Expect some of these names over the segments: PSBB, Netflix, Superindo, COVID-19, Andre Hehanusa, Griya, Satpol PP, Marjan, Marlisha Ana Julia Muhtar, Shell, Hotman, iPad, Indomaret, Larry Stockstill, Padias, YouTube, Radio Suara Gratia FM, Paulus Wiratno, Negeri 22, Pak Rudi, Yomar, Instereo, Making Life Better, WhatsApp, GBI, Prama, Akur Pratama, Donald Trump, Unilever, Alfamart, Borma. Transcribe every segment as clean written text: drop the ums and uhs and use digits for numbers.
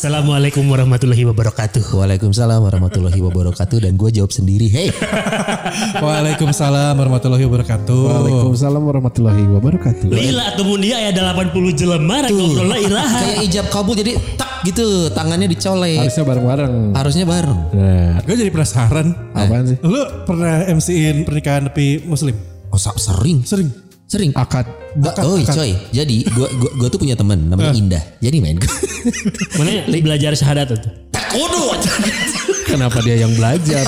Assalamualaikum warahmatullahi wabarakatuh. Waalaikumsalam warahmatullahi wabarakatuh. Dan gue jawab sendiri. Hey. Waalaikumsalam warahmatullahi wabarakatuh. Waalaikumsalam warahmatullahi wabarakatuh. Lila atau mundia ya ada 80 jelema. Kayak ijab kabul jadi tak gitu. Tangannya dicolek. Harusnya bareng-bareng. Harusnya bareng. Nah. Gue jadi penasaran. Apaan sih? Lu pernah MC-in pernikahan tapi muslim? Oh sering. Akad. Oh coy, jadi gue tuh punya teman namanya Indah. Jadi main gue. Mana belajar syahadat tuh? Takodo. Kenapa dia yang belajar?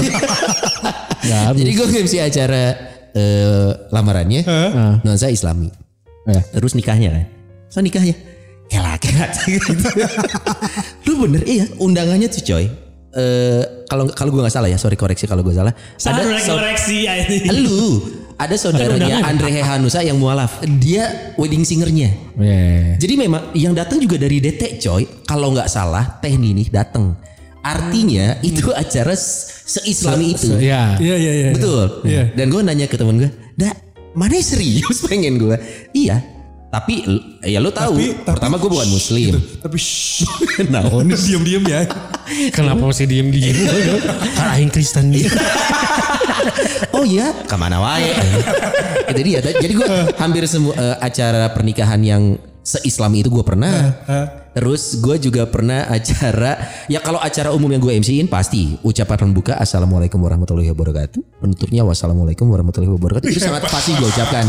Jadi gue MC acara lamarannya, nuansa Islami. Terus nikahnya kan? So nikahnya, kelak. Lu bener iya, undangannya tuh coy. Kalau gue nggak salah ya, sorry koreksi kalau gue salah. Ada koreksi. Lu. Ada saudaranya Andre Hehanusa yang mualaf. Dia wedding singernya. Yeah. Jadi memang yang datang juga dari DT coy. Kalau gak salah Teh Nini datang. Artinya itu acara se-Islami itu. Iya. Betul. Yeah. Dan gue nanya ke temen gue. Dah mana serius pengen gue? Iya. Tapi ya lo tahu, pertama gue bukan muslim. Gitu. Tapi naon diam-diam ya. Kenapa mesti diam-diam? Karena aing Kristen dia. Oh iya, kemana wae? Itu dia. Jadi gue hampir semua acara pernikahan yang se-Islami itu gue pernah. Terus gue juga pernah acara, ya kalau acara umum yang gue MC-in pasti ucapan pembuka assalamualaikum warahmatullahi wabarakatuh, penutupnya wassalamualaikum warahmatullahi wabarakatuh. Itu sangat pasti gue ucapkan.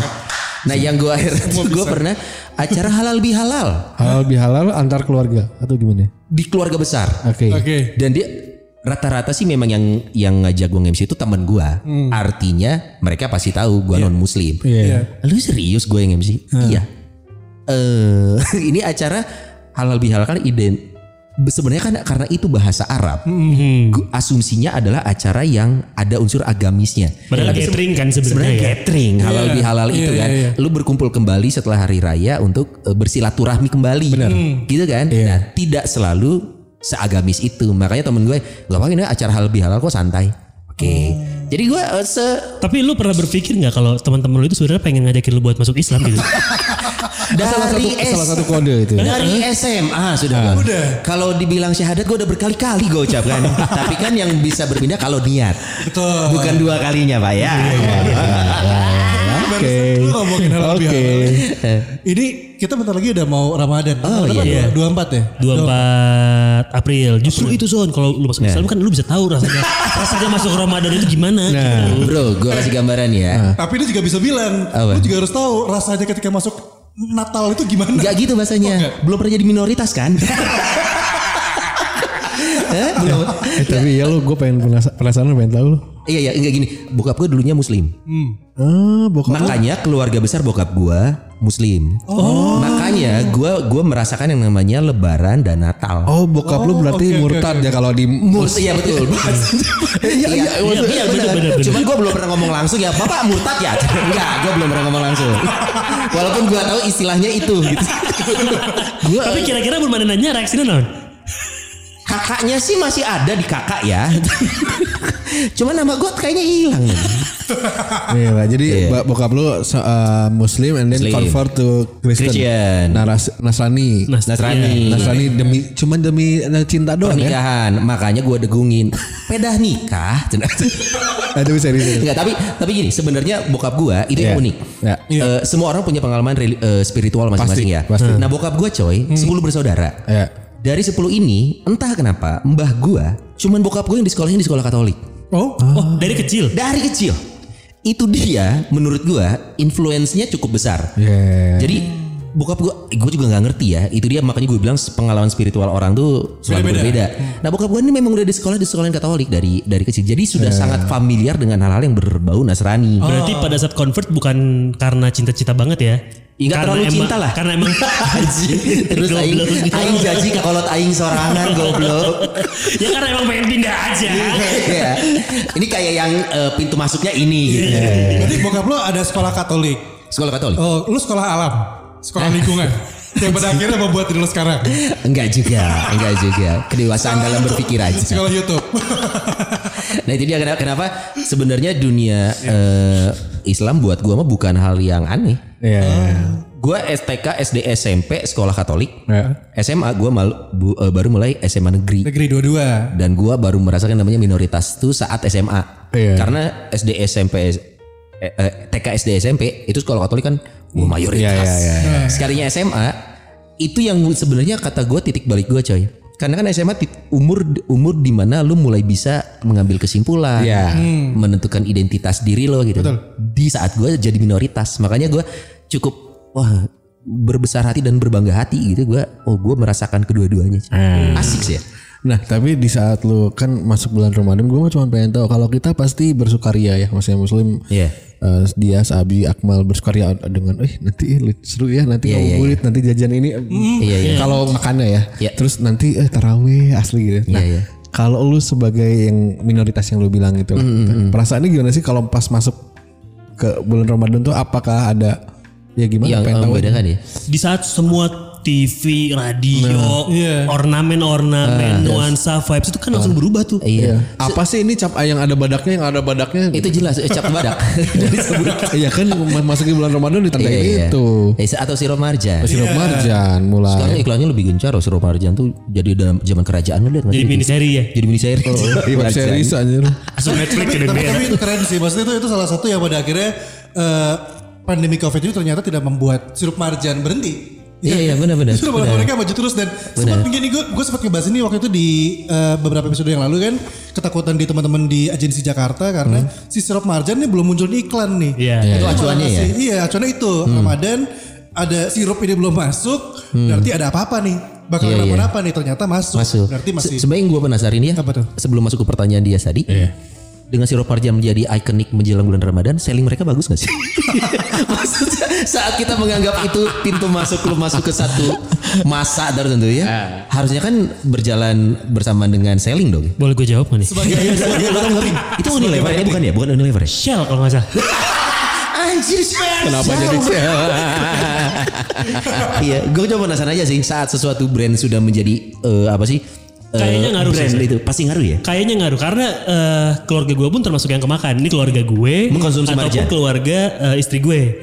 Nah yang gue akhirnya gue pernah acara halal bihalal antar keluarga atau gimana? Di keluarga besar. Oke. Dan dia rata-rata sih memang yang ngajak gue nge-MC itu teman gue. Artinya mereka pasti tahu gue non muslim. Lu serius gue yang MC? Iya. Ini acara halal bihalal kan sebenarnya kan karena itu bahasa Arab. Asumsinya adalah acara yang ada unsur agamisnya. Padahal gathering kan sebenarnya. Gathering halal bihalal itu kan. Lu berkumpul kembali setelah hari raya untuk bersilaturahmi kembali. Benar. Gitu kan? Nah, tidak selalu seagamis itu. Makanya temen gue, "Enggak apa-apa ini acara halal bihalal kok santai." Oke. Jadi gue tapi lu pernah berpikir nggak kalau teman-teman lu itu sebenarnya pengen ngajakin lu buat masuk Islam gitu? salah satu kode itu. Dari SMA sudah kan. Kalau dibilang syahadat gue udah berkali-kali gue ucapkan. Tapi kan yang bisa berpindah kalau niat. Betul. Bukan dua kalinya Pak ya. Oke. Ini kita bentar lagi udah mau Ramadan. Oh iya. 24 ya? 24 April. Justru itu Zon. Kalau lu masuk Islam kan lu bisa tahu rasanya masuk Ramadan itu gimana. Nah. Gitu. Bro gue kasih gambaran ya. Tapi dia juga bisa bilang. Lu juga harus tahu rasanya ketika masuk Natal itu gimana. Gak gitu bahasanya. Belum pernah jadi minoritas kan. Tapi ya lu gue pengen penasaran pengen tahu lu. Iya enggak gini. Bokap gue dulunya muslim. Makanya keluarga besar bokap gue muslim. Makanya gue merasakan yang namanya Lebaran dan Natal. Oh bokap lu berarti murtad ya kalau di muslim. Iya betul. Iya benar. Cuman gue belum pernah ngomong langsung ya. Bapak murtad ya? Enggak, gue belum pernah ngomong langsung. Walaupun gue tahu istilahnya itu. Gitu. Tapi kira-kira belum ada nanya reaksinya non. Kakaknya sih masih ada di kakak ya. Cuman nama gue kayaknya hilang. Iya, jadi bokap lu muslim and then convert to Christian. Nasrani demi cinta doang ya. Pernikahan, makanya gue degungin. Pedah nikah. Aduh serius. Enggak, tapi gini, sebenarnya bokap gue itu yang unik. Semua orang punya pengalaman spiritual masing-masing ya. Nah, bokap gue coy, 10 bersaudara. Iya. Dari 10 ini, entah kenapa, mbah gue, cuman bokap gue yang di sekolahnya di sekolah Katolik. Oh, dari kecil? Dari kecil. Itu dia, menurut gue, influence-nya cukup besar. Yeah. Jadi, bokap gue juga gak ngerti ya. Itu dia, makanya gue bilang pengalaman spiritual orang tuh selalu berbeda. Nah, bokap gue ini memang udah di sekolah Katolik dari kecil. Jadi, sudah sangat familiar dengan hal-hal yang berbau Nasrani. Berarti pada saat convert bukan karena cinta-cinta banget ya? Enggak terlalu cinta lah. Karena emang terus aing janji kekolot aing sorangan goblok. Ya karena emang pengen pindah aja. Ya. Ini kayak yang pintu masuknya ini gitu. Jadi bokap lo ada sekolah Katolik. Sekolah Katolik. Oh, lu sekolah alam. Sekolah lingkungan. Yang pada akhirnya membuat diri lo sekarang. Enggak juga. Kedewasaan dalam berpikir aja. Sekolah YouTube. Nah itu dia kenapa sebenarnya dunia Islam buat gue mah bukan hal yang aneh. Gue STK, SD, SMP sekolah Katolik. Yeah. SMA gue baru mulai SMA negeri. Negeri 22. Dan gue baru merasakan namanya minoritas itu saat SMA. Yeah. Karena SD, SMP, TK, SD, SMP itu sekolah Katolik kan gue mayoritas. Yeah. Sekalinya SMA itu yang sebenarnya kata gue titik balik gue coy. Karena kan SMA umur di mana lu mulai bisa mengambil kesimpulan, menentukan identitas diri lo gitu. Betul. Di saat gue jadi minoritas, makanya gue cukup berbesar hati dan berbangga hati gitu. Gue merasakan kedua-duanya. Asik sih ya. Nah, tapi di saat lu kan masuk bulan Ramadan, gue cuma pengen tahu kalau kita pasti bersukaria ya, maksudnya muslim. Iya. Yeah. Dia Abi Akmal bersukaria dengan nanti seru ya, nanti ngabuburit, nanti jajan ini. Kalau makannya ya. Yeah. Terus nanti tarawih asli gitu. Nah, kalau lu sebagai yang minoritas yang lu bilang itu, perasaannya gimana sih kalau pas masuk ke bulan Ramadan tuh, apakah ada gimana pengen tahu ya? Di saat semua TV, radio, ornamen, nuansa, vibes itu kan langsung berubah tuh. Iya. Apa sih ini cap yang ada badaknya, Itu jelas cap badak. Iya kan masukin bulan Ramadan ditandai itu. Atau sirup Marjan. Sirup Marjan mulai. Sekarang iklannya lebih gencar loh, sirup Marjan tuh jadi dalam zaman kerajaan lihat. Jadi miniseri ya. Miniseri anjir. Asal Netflix gede. Tapi itu keren sih. Maksudnya itu salah satu yang pada akhirnya pandemi Covid itu ternyata tidak membuat sirup Marjan berhenti. Iya benar. Terus mereka maju terus dan sempat begini gue sempat ngebahas ini waktu itu di beberapa episode yang lalu kan, ketakutan di teman-teman di agensi Jakarta karena si sirup Marjan ini belum muncul di iklan nih. Itu acuannya ya. Iya acuannya itu Ramadan ada sirup ini belum masuk, berarti ada apa-apa nih. Bakal kenapa-napa nih, ternyata masuk. Berarti masih. Sebenarnya gue penasarin ya. Sebelum masuk ke pertanyaan dia tadi. Dengan sirup Marjan menjadi ikonik menjelang bulan Ramadan, selling mereka bagus nggak sih? Maksudnya saat kita menganggap itu pintu masuk lu masuk ke satu masa dan tentu ya, harusnya kan berjalan bersamaan dengan selling dong. Boleh gue jawab nggak nih? Sebagai itu Unilever ya, bukan ya? Bukan Unilever. Shell kalau nggak salah. Anjir Shell. Kenapa jadi Shell? Iya, gue coba penasaran aja sih saat sesuatu brand sudah menjadi kayaknya ngaruh itu pasti ngaruh ya. Kayaknya ngaruh karena keluarga gue pun termasuk yang kemakan. Ini keluarga gue ataupun Marjan. Keluarga istri gue.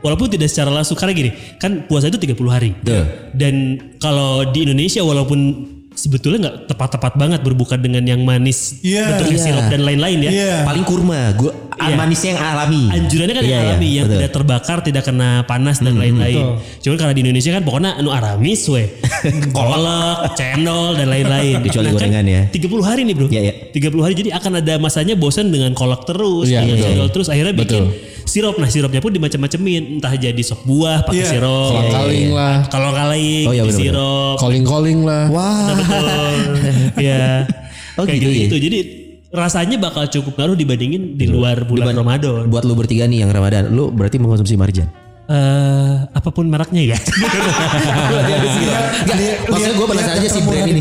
Walaupun tidak secara langsung karena gini, kan puasa itu 30 hari. Duh. Dan kalau di Indonesia walaupun sebetulnya nggak tepat-tepat banget berbuka dengan yang manis, bentuknya sirup dan lain-lain ya. Paling kurma, gue manisnya yang alami. Anjurannya kan yang alami, yang tidak terbakar, tidak kena panas dan lain-lain. Cuman karena di Indonesia kan pokoknya anu aramis we, kolak, cendol dan lain-lain. Kecuali gorengan ya. 30 hari nih bro, 30 hari jadi akan ada masanya bosan dengan kolak terus, dengan cendol terus, akhirnya bikin sirup. Nah sirupnya pun dimacam-macamin, entah jadi sok buah pakai sirup, kaleng lah, kalau kaleng di sirup, koling-koling lah. Wah. Ya, kayak gitu. Jadi rasanya bakal cukup ngaruh dibandingin di luar bulan Ramadan. Buat lu bertiga nih yang Ramadan, lu berarti mengkonsumsi Marjan? Apapun mereknya ya. Maksudnya gue penasaran aja sih brand ini.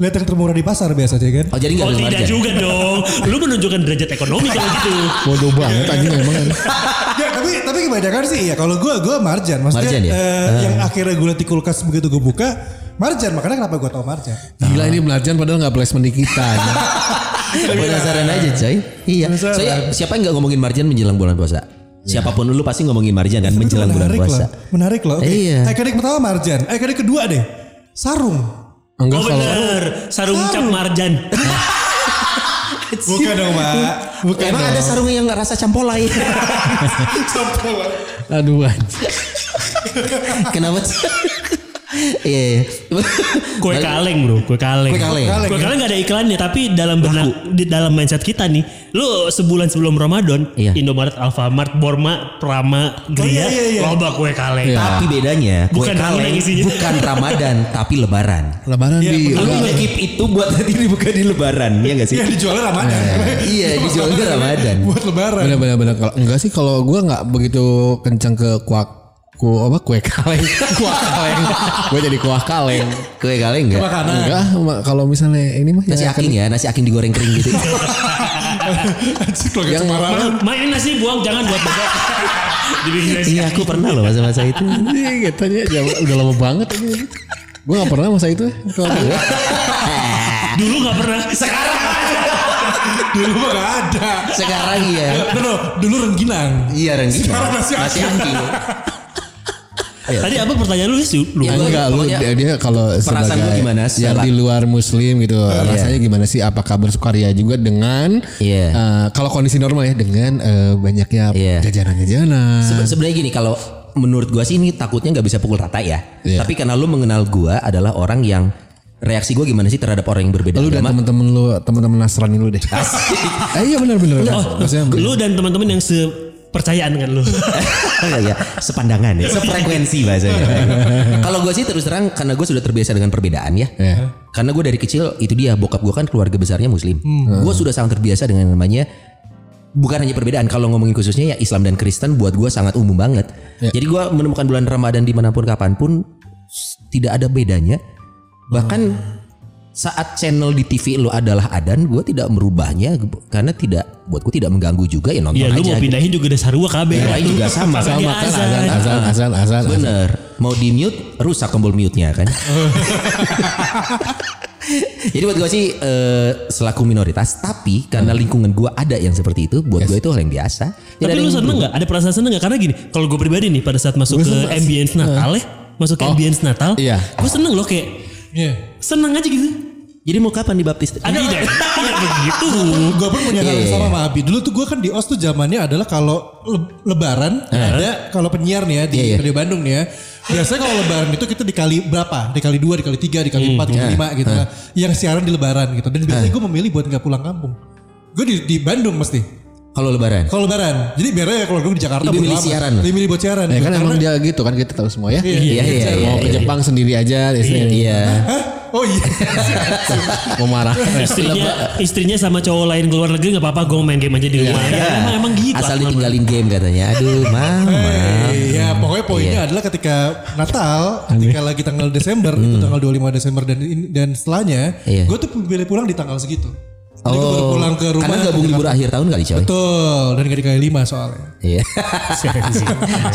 Lihat yang termurah di pasar biasa aja kan. Oh jadi nggak ada Marjan? Tidak juga dong. Lu menunjukkan derajat ekonomi kalau gitu. Bodoh banget aja memang. Ya tapi kebanyakan sih ya. Kalau gue Marjan. Maksudnya Marjan, ya? Yang akhirnya gue lihat di kulkas begitu gue buka Marjan. Makanya kenapa gue tau Marjan. Gila ini Marjan padahal nggak placement di kita. Penasaran aja coy. Iya. Soalnya siapa yang nggak ngomongin Marjan menjelang bulan puasa? Siapapun lu pasti ngomongin Marjan dan menjelang bulan puasa. Menarik loh. Iya. Ikonik pertama Marjan. Ikonik kedua deh. Sarung. Enggak bener, sarung cap Marjan. Bukan dong Pak. Bukan. Emang ada sarung yang gak rasa campolai. Campolai. Aduh anjir. Kenapa? Iya. Kue kaleng bro. Kue kaleng gak ada iklannya. Tapi dalam benak, di dalam mindset kita nih, lu sebulan sebelum Ramadan, Indomaret, Alfamart, Borma, Prama, Griya, loba kue kaleng. Tapi bedanya kue kaleng bukan Ramadan tapi Lebaran. Lebaran di lu nyekip itu buat nanti dibuka di Lebaran. Iya gak sih? Iya dijualnya Ramadan. Iya dijualnya Ramadan buat Lebaran. Bener-bener. Enggak sih kalau gue gak begitu kencang ke kuah kaleng. Gue jadi kuah kaleng enggak? Enggak, kalau misalnya ini mah nasi aking digoreng kering gitu. Yang main nasi buang jangan buat bebek. Iya aku pernah loh masa-masa itu. Iya katanya udah lama banget ini. Gue nggak pernah masa itu. Dulu nggak pernah. Sekarang. Dulu mah gak ada. Sekarang iya. Dulu rengginang. Iya rengginang. Sekarang nasi aking. Tadi apa pertanyaan lu sih? Ya, enggak, lu dia kalau sebagai yang di luar muslim gitu, rasanya gimana sih? Apakah bersukaria juga dengan kalau kondisi normal ya dengan banyaknya jajanan-jajanan. Sebenarnya gini, kalau menurut gua sih ini takutnya nggak bisa pukul rata ya. Yeah. Tapi karena lu mengenal gua adalah orang yang reaksi gue gimana sih terhadap orang yang berbeda. Lu dan teman-teman lu, teman-teman Nasrani lu deh. Iya benar-benar. Oh, lu dan teman-teman yang sepercayaan dengan lu. Ya, sepandangan ya, sefrekuensi bahasanya. Kalau gue sih terus terang karena gue sudah terbiasa dengan perbedaan ya. Yeah. Karena gue dari kecil itu dia bokap gue kan keluarga besarnya Muslim. Gue sudah sangat terbiasa dengan namanya. Bukan hanya perbedaan, kalau ngomongin khususnya ya Islam dan Kristen buat gue sangat umum banget. Ya. Jadi gue menemukan bulan Ramadan dimanapun kapanpun tidak ada bedanya. Bahkan saat channel di TV lo adalah adan, gue tidak merubahnya karena tidak, buat gue tidak mengganggu juga ya nonton ya, aja. Ya lu mau pindahin gitu. Juga dasar gue kabeh. Ya lain juga sama kan azan. Bener, mau di mute rusak tombol mute-nya kan. Jadi buat gue sih selaku minoritas, tapi karena lingkungan gue ada yang seperti itu, buat gue itu hal yang biasa. Tapi lu seneng nggak? Ada perasaan seneng nggak? Karena gini, kalau gue pribadi nih pada saat masuk ke ambience Natal, ambience Natal, gue seneng loh kayak seneng aja gitu. Jadi mau kapan dibaptis? Ada tidak? Tidak begitu. Gue pun punya hal sama sama Abi. Dulu tuh gue kan di OS tuh zamannya adalah kalau lebaran ada, kalau penyiar nih ya di Radio Bandung nih ya. Biasanya kalau lebaran itu kita dikali berapa? Dikali 2, dikali 3, dikali 4, dikali 5 gitu lah. Yang siaran di lebaran gitu. Dan biasanya gue memilih buat gak pulang kampung. Gue di Bandung mesti. Kalau lebaran. Jadi biarnya kalau gue di Jakarta lebih milih siaran. Lebih milih buat siaran. Ya kan emang dia gitu kan, kita tahu semua ya. Iya. Mau ke Jepang sendiri aja. Iya. Hah? Oh iya. Mau marah. Istrinya sama cowok lain keluar negeri gak apa-apa, gue main game aja di rumah. Emang gitu. Asal ditinggalin game katanya. Aduh mama. Iya pokoknya poinnya adalah ketika Natal, ketika lagi tanggal Desember, itu tanggal 25 Desember dan setelahnya, gue tuh pilih pulang di tanggal segitu. Jadi gue baru pulang ke rumah. Karena gabung libur akhir tahun kali coy. Betul. Dan gak dikali 5 soalnya. Iya.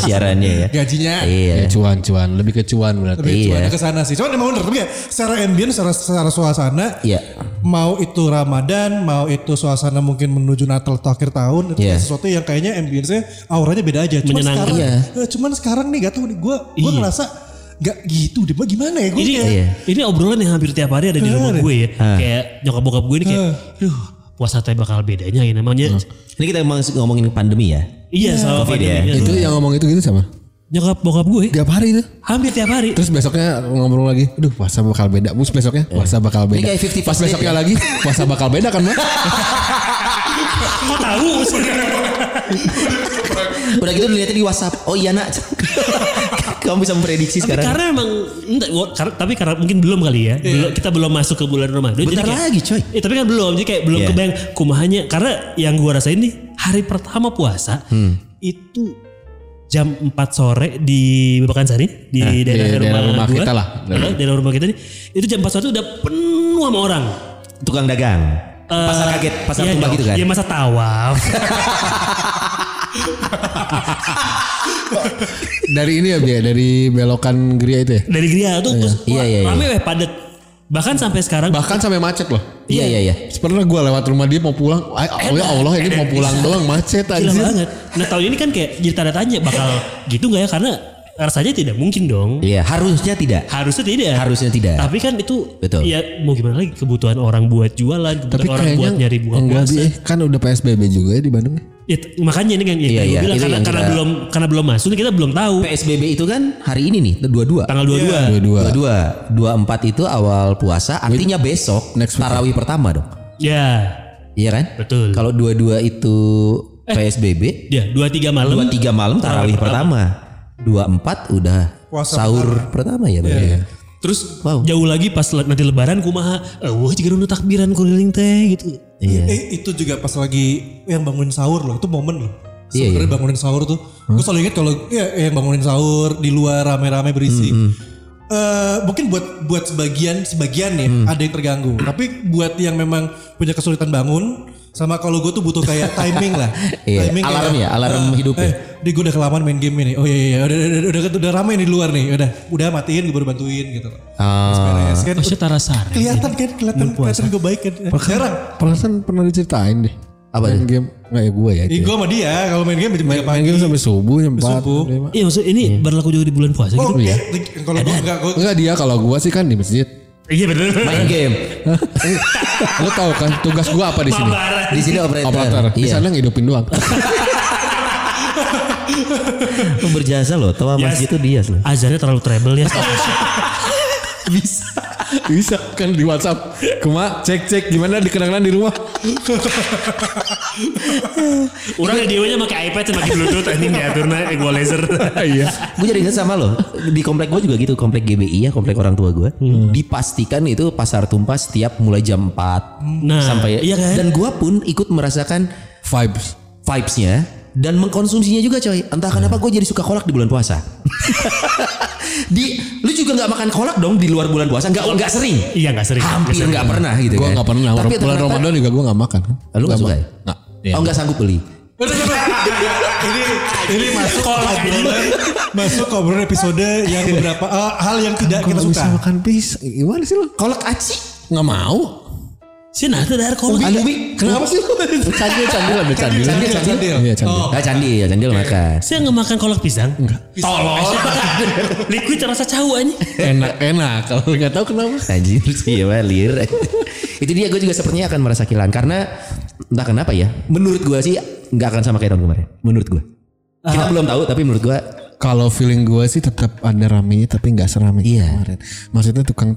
Siarannya ya. Gajinya. Iya. Cuan-cuan. Lebih ke cuan berarti. Lebih cuan ke sana sih. Cuman emang bener. Tapi ya secara ambience, secara suasana. Iya. Mau itu Ramadan, mau itu suasana mungkin menuju Natal atau akhir tahun. Itu sesuatu yang kayaknya ambience-nya auranya beda aja. Cuman sekarang. Cuman sekarang nih gak tau nih. Gue ngerasa. Gak gitu deh, gimana ya gue ini obrolan yang hampir tiap hari ada di rumah gue ya. Kayak nyokap bokap gue ini kayak duh puasa teh bakal bedanya ya namanya. Ini kita ngomongin pandemi ya. Iya sama COVID pandemi ya. Itu yang ngomong itu gitu sama nyokap bokap gue tiap hari itu. Hampir tiap hari. Terus besoknya ngomong lagi, aduh puasa bakal beda. Terus besoknya puasa bakal beda. Ini kayak 50 pas besoknya ya. Lagi puasa bakal beda kan man. Kok tahu? Udah gitu dilihatnya di WhatsApp. Oh iya nak. Kamu bisa memprediksi tapi sekarang. Karena memang enggak, tapi karena mungkin belum kali ya. Kita belum masuk ke bulan Ramadan. Bentar kayak, lagi coy. Tapi kan belum. Jadi kayak belum kebayang kumahnya. Karena yang gue rasain nih hari pertama puasa itu jam 4 sore di Pekansari di daerah rumah kita lah. Daerah rumah kita nih itu jam 4 sore itu udah penuh sama orang. Tukang dagang. Pasar kaget, pasar tumpah gitu kan. Iya masa tawaf. Dari ini ya Bia, dari belokan Griya itu ya. Dari Griya itu rame padat. Bahkan sampai sekarang. Bahkan sampai macet loh. Iya. Pernah gue lewat rumah dia mau pulang. Ya Allah ini mau pulang doang macet aja. Gila banget. Nah tahun ini kan kayak jadi tanda tanya bakal gitu gak ya. Karena rasanya tidak mungkin dong. Iya harusnya tidak. Tapi kan itu betul. Ya mau gimana lagi kebutuhan orang buat jualan. Kebutuhan tapi orang buat nyari buka puasa. Kan udah PSBB juga ya di Bandung ya. It, makanya ini kan bilang, karena belum masuk kita belum tahu. PSBB itu kan hari ini nih 22. Tanggal 22. 24 itu awal puasa artinya besok tarawih pertama dong. Iya. Iya kan? Betul. Kalau 22 itu PSBB. Iya, 23 malam tarawih pertama. 24 udah puasa sahur pertama ya berarti. Yeah. Terus jauh lagi pas nanti lebaran kumaha. Wah jika udah takbiran kuliling teh gitu. Iya. Itu juga pas lagi yang bangunin sahur loh, itu momen loh. Sebenarnya bangunin sahur tuh, gue selalu ingat kalau yang bangunin sahur di luar rame-rame berisik. Mungkin buat sebagian ya ada yang terganggu. Tapi buat yang memang punya kesulitan bangun, sama kalau gue tuh butuh kayak timing lah. Timing alarm hidupnya. Dia gue udah kelamaan main game ini. Oh iya udah ramai nih di luar nih. Udah matiin gue baru bantuin gitu. Terus kan Tarasar. Kelihatan gue baik kan. Jarang. Perasaan pernah diceritain deh. Apa main game nggak ya gue ya? Gue sama dia kalau main game main game sampai subuh jam 4. Iya maksud ini berlaku juga di bulan puasa gitu ya? Kalau enggak dia kalau gue sih kan di masjid. Iya benar. Main game. Lo tau kan tugas gue apa di sini? Di sini operator. Di sana ngidupin doang. Lo berjasa loh. Tawa masjid itu dia loh. Azannya terlalu treble ya. Bisa kan di WhatsApp. Kuma cek gimana dikenangan di rumah. Orang videonya pakai iPad sama Bluetooth anjing diaturnya equalizer. Iya. Gue jadi ingat sama lo. Di komplek gue juga gitu, komplek GBI ya, komplek orang tua gue. Dipastikan itu pasar tumpah setiap mulai jam 4. Nah, sampai iya kan? Dan gue pun ikut merasakan vibes-nya dan mengkonsumsinya juga coy. Entah kenapa gue jadi suka kolak di bulan puasa. Lu juga gak makan kolak dong di luar bulan puasa? Gak sering? Iya gak sering. Hampir gak pernah gitu kan. Gue gak pernah. Tapi bulan Ramadan juga gue gak makan. Lu gak suka ya? Gak. Oh gak sanggup beli. Ini masuk obrolan episode yang beberapa hal yang tidak kita suka. Kalau bisa makan pisang gimana sih lu? Kolak aci? Gak mau. Sina tuh daerah kolak. Ubi. Kenapa sih lu? Candil. Candil makan. Saya enggak makan kolak pisang. Enggak. Tolol. Liquid rasa cau anjing. Enak kalau enggak tahu kenapa. Anjir sih walir. Itu dia gue juga sepertinya akan merasa kehilangan karena entah kenapa ya. Menurut gue sih enggak akan sama kayak tahun kemarin. Menurut gue. Kita belum tahu tapi menurut gue kalau feeling gue sih tetap ada ramenya tapi nggak serame kemarin. Maksudnya tukang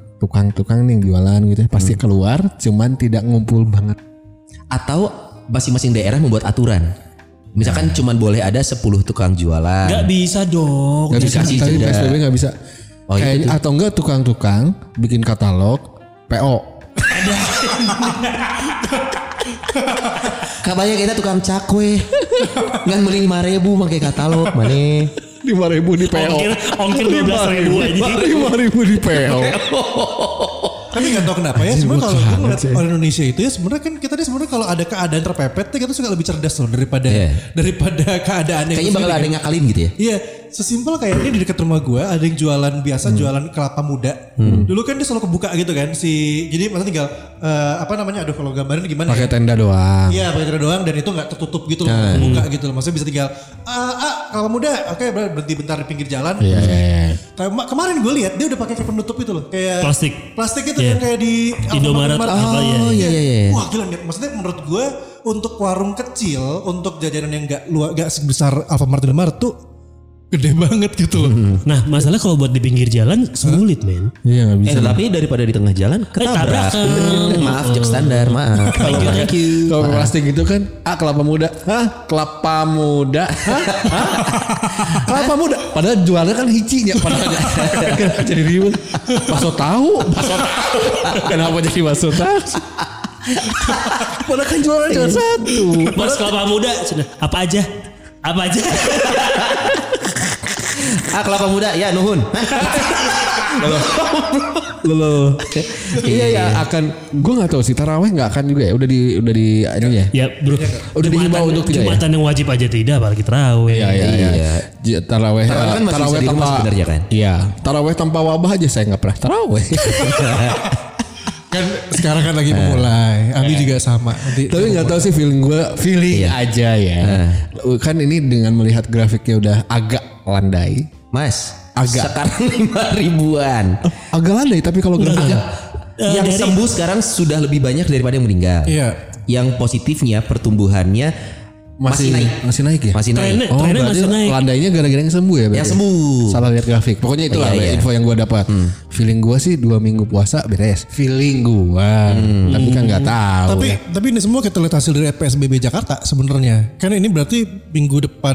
nih jualan gitu ya pasti keluar, cuman tidak ngumpul banget. Atau masing-masing daerah membuat aturan. Misalkan cuman boleh ada 10 tukang jualan. Gak bisa dong. Gak bisa. Tapi PSBB gak bisa. Oh, kayak, atau enggak tukang-tukang bikin katalog PO. Ada. Kabarnya kita tukang cakwe. Ngan beli 5.000 pakai katalog mana? 5.000 di PO. Ongkir 12.000 aja. 5.000 di PO. Tapi nggak tahu kenapa ya. Sebenarnya kalau gue melihat orang Indonesia itu ya sebenarnya kan kita sebenarnya kalau ada keadaan terpepet, kita suka lebih cerdas loh daripada keadaannya. Kayaknya bakal ada yang ngakalin gitu ya. Iya. Sesimpel kayaknya di dekat rumah gue ada yang jualan biasa jualan kelapa muda. Dulu kan dia selalu kebuka gitu kan jadi maksudnya tinggal kalau gambaran gimana? Pakai tenda doang. Iya pakai tenda doang dan itu nggak tertutup gitu loh, kebuka gitu loh. Maksudnya bisa tinggal kelapa muda, oke berhenti bentar di pinggir jalan. Kemarin gue lihat dia udah pakai penutup itu loh, kayak plastik itu kan kayak di Indomaret. Oh iya. Wah gila nih, maksudnya menurut gue untuk warung kecil untuk jajanan yang nggak sebesar Alfamart dan Mart tuh gede banget gitu. Nah, masalah kalau buat di pinggir jalan sulit, men. Iya, enggak bisa. Tapi daripada di tengah jalan ketabrak. Maaf, cek standar, maaf. Thank you. Kalau plastik gitu kan, kelapa muda. Hah? Kelapa muda. Kelapa muda. Padahal jualnya kan hiji ya, padahal jadi ribut. Bakso tahu. Kenapa jadi bakso tahu? Padahal kan jualnya cuma satu. Mas kelapa muda sudah. Apa aja? Kelapa muda ya nuhun. Loh. Iya akan gue enggak tahu sih tarawih enggak akan juga ya udah di ini ya. Ya, bro. Udah dihimbau untuk tidak. Jumatan yang wajib aja tidak apalagi tarawih. Iya. Tarawih tanpa sebenarnya kan. Iya, tarawih tanpa wabah aja saya enggak pernah tarawih. Kan sekarang kan lagi memulai. Abi juga sama. Tapi nggak tahu sih feeling aja ya. Kan ini dengan melihat grafiknya udah agak landai, Mas. Agak. Sekarang 5.000-an. Agak landai tapi kalau grafiknya yang sembuh sekarang sudah lebih banyak daripada yang meninggal. Iya. Yang positifnya pertumbuhannya masih naik ya. Masih naik. Landainya gara-gara yang sembuh ya. Yang sembuh. Salah lihat grafik. Pokoknya itu info yang gue dapat. Feeling gue sih 2 minggu puasa beres. Feeling gue. Tapi kan nggak tahu. Tapi ini semua kita lihat hasil dari PSBB Jakarta sebenarnya. Karena ini berarti minggu depan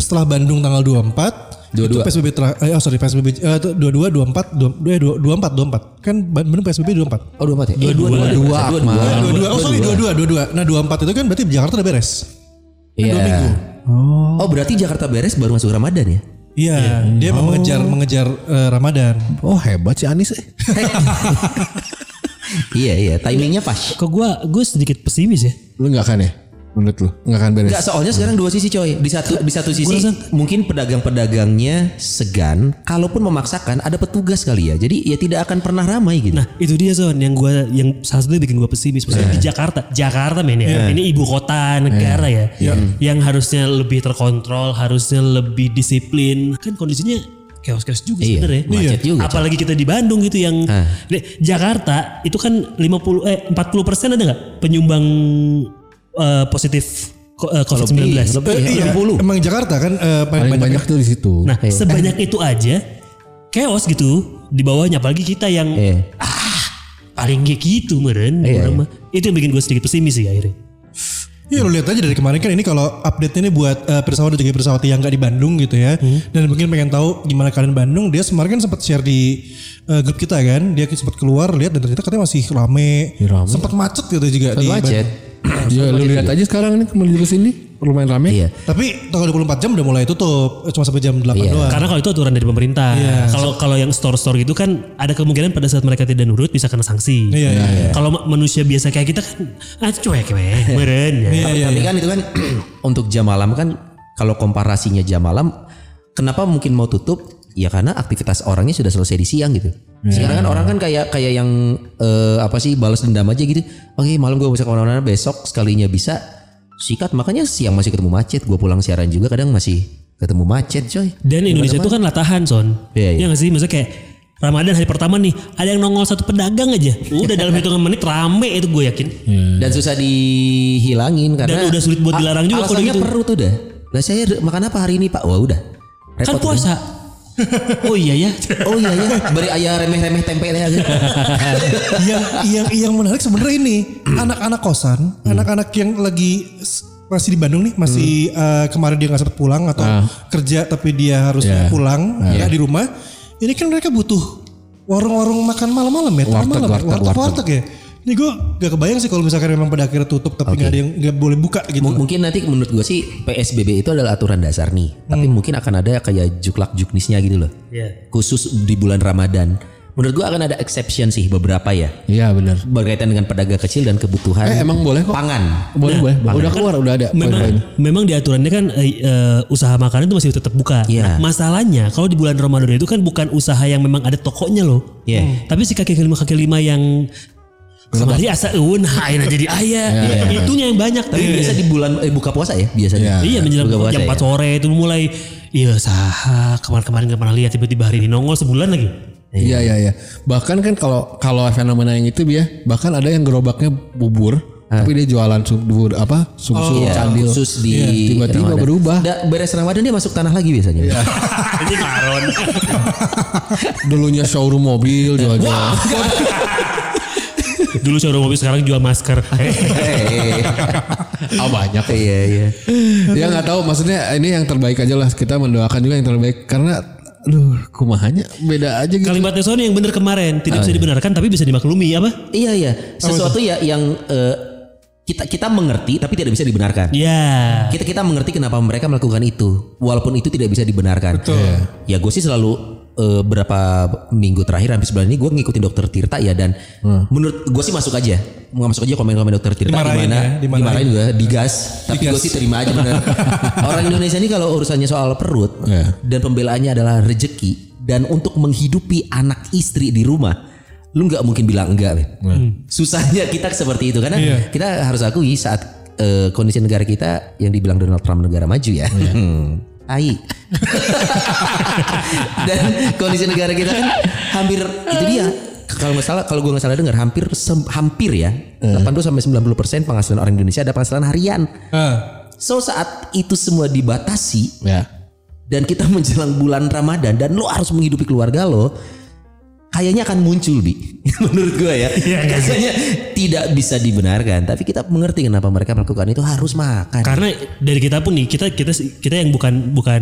setelah Bandung tanggal 24. 22. PSBB 22, 24, 24. Kan Bandung PSBB 24. Oh 24 ya. 22. Oh sorry 22. Nah 24 itu kan berarti Jakarta udah beres. Iya. 2 minggu. Oh berarti Jakarta beres baru masuk Ramadan ya? Iya. Dia mengejar Ramadan. Oh hebat si Anis. Iya. Timingnya pas. Kok gue sedikit pesimis ya? Lu gak kan ya? menurut lo? Nggak akan beres. Nggak, soalnya sekarang dua sisi coy. Di satu sisi mungkin pedagang-pedagangnya segan, kalaupun memaksakan ada petugas kali ya. Jadi ya tidak akan pernah ramai gitu. Nah itu dia Zon, yang salah satunya bikin gue pesimis. Maksudnya di Jakarta men ya. Ini ibu kota negara ya. Yang harusnya lebih terkontrol, harusnya lebih disiplin. Kan kondisinya chaos juga sebenarnya. Macet juga. Apalagi kita di Bandung gitu yang Jakarta itu kan 40% ada nggak penyumbang positif COVID-19 lebih 60. Emang Jakarta kan paling banyak tuh di situ. Nah, sebanyak itu aja chaos gitu di bawahnya, apalagi kita yang paling gitu meren. Itu yang bikin gue sedikit pesimis sih akhirnya. Iya lo lihat aja dari kemarin kan, ini kalau update-nya ini buat Persawati dan juga Persawati yang gak di Bandung gitu ya. Dan mungkin pengen tahu gimana kalian Bandung, dia kemarin kan sempat share di grup kita kan. Dia sempat keluar lihat dan ternyata katanya masih rame. Sempat macet gitu juga. Ya lu lihat aja sekarang ini menuju sini lumayan rame. Iya. Tapi tanggal 24 jam udah mulai tutup, cuma sampai jam 8 doang. Karena kalau itu aturan dari pemerintah. Kalau yang store-store gitu kan ada kemungkinan pada saat mereka tidak nurut bisa kena sanksi. Iya. Kalau manusia biasa kayak kita kan cuek meren. Tapi kan itu kan untuk jam malam kan, kalau komparasinya jam malam kenapa mungkin mau tutup? Ya karena aktivitas orangnya sudah selesai di siang gitu. Sekarang kan orang kan kayak yang balas dendam aja gitu. Oke, malam gue bisa kemana-mana, besok sekalinya bisa sikat. Makanya siang masih ketemu macet. Gue pulang siaran juga kadang masih ketemu macet coy. Dan Indonesia itu kan latahan Son. Iya gak sih? Maksudnya kayak Ramadan hari pertama nih ada yang nongol satu pedagang aja. Udah dalam hitungan menit rame itu gue yakin. Dan susah dihilangin karena dan udah sulit buat dilarang juga. Alasannya gitu. Perut udah. Lah saya makan apa hari ini pak? Wah udah. Repot kan puasa. Oh iya ya. Beri ayah remeh-remeh tempe aja. yang menarik sebenarnya ini anak-anak kosan, anak-anak yang lagi masih di Bandung nih, masih kemarin dia nggak sempat pulang atau kerja tapi dia harusnya pulang di rumah. Ini kan mereka butuh warung-warung makan malam-malam ya, warteg ya. Ini gue gak kebayang sih kalau misalkan memang pada akhirnya tutup tapi gak ada yang gak boleh buka gitu. Mungkin nanti menurut gue sih PSBB itu adalah aturan dasar nih. Tapi mungkin akan ada kayak juklak-juknisnya gitu loh. Khusus di bulan Ramadan. Menurut gue akan ada exception sih beberapa ya. Iya benar. Berkaitan dengan pedagang kecil dan kebutuhan emang boleh kok. Pangan. Boleh. Pangan. Udah keluar, udah ada. Memang di aturannya kan usaha makanan itu masih tetap buka. Nah, masalahnya kalau di bulan Ramadan itu kan bukan usaha yang memang ada tokonya loh. Tapi si kaki lima yang semari asa eun hain aja di ayah. Itunya yang banyak. Tapi biasa di bulan buka puasa ya biasanya. Iya menjelang jam 4 sore itu mulai. Iya saha kemarin gak pernah lihat tiba-tiba hari ini nongol sebulan lagi. Iya. Bahkan kan kalau fenomena yang itu ya, bahkan ada yang gerobaknya bubur tapi dia jualan sumsum candil khusus di tiba-tiba Ramadan. Berubah. Beres Ramadan dia masuk tanah lagi biasanya. Ini maron. Dulunya showroom mobil jual-jual. Dulu showroom mobil sekarang jual masker. Banyak. Iya. Ya nggak tahu, maksudnya ini yang terbaik aja lah, kita mendoakan juga yang terbaik karena kumahanya beda aja gitu. Kalimatnya Sony yang benar kemarin tidak bisa dibenarkan tapi bisa dimaklumi apa? Iya. Sesuatu ya yang kita mengerti tapi tidak bisa dibenarkan. Iya. Kita mengerti kenapa mereka melakukan itu walaupun itu tidak bisa dibenarkan. Betul. Ya gue sih selalu berapa minggu terakhir hampir sebulan ini gue ngikutin dokter Tirta ya dan menurut gue sih masuk aja komen-komen dokter Tirta dimarahin juga digas tapi gue sih terima aja benar. Orang Indonesia ini kalau urusannya soal perut dan pembelaannya adalah rejeki dan untuk menghidupi anak istri di rumah lu nggak mungkin bilang enggak deh. Susahnya kita seperti itu karena kita harus akui saat kondisi negara kita yang dibilang Donald Trump negara maju ya. Dan kondisi negara kita kan hampir itu dia kalau gue nggak salah dengar hampir ya 80-90% penghasilan orang Indonesia ada penghasilan harian. So saat itu semua dibatasi dan kita menjelang bulan Ramadan dan lo harus menghidupi keluarga lo kayaknya akan muncul Bi menurut gue ya. Kayaknya tidak bisa dibenarkan tapi kita mengerti kenapa mereka melakukan itu, harus makan karena dari kita pun nih kita yang bukan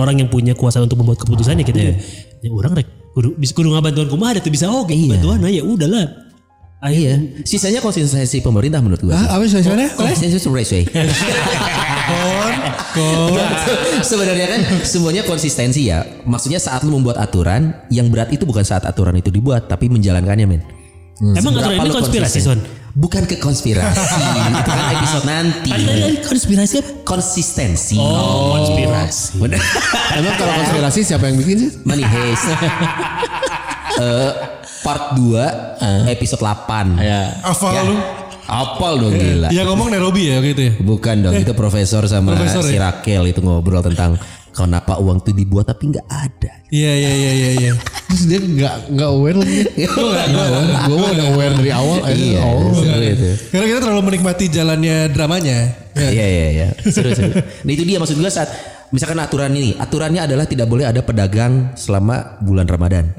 orang yang punya kuasa untuk membuat keputusannya kita ya orang rek kudu ngabantuan kumaha ada tuh bisa oke bantuan ya udahlah. Sisanya konsistensi pemerintah menurut gue. Apa sisanya? Konsistensi raceway. Sebenarnya kan semuanya konsistensi ya. Maksudnya saat lu membuat aturan, yang berat itu bukan saat aturan itu dibuat, tapi menjalankannya men. Emang aturan ini konspirasi Son? bukan ke konspirasi. Itu kan episode nanti. Konspirasi kan konsistensi. Oh, konspirasi. Emang kalau konspirasi siapa yang bikin sih? Money Heist. Part 2 episode 8. Ya. Apa ya. Lu? Apal dong gila. Dia ngomong Nairobi ya gitu ya? Bukan dong, itu profesor sama profesor, si Rakel ya? Itu ngobrol tentang kenapa uang itu dibuat tapi gak ada. Iya. Terus dia gak aware lagi. Gue udah aware dari awal. Iya. Karena kita terlalu menikmati jalannya dramanya. Iya. Seru. Nah itu dia maksud gue saat misalkan aturan ini. Aturannya adalah tidak boleh ada pedagang selama bulan Ramadan.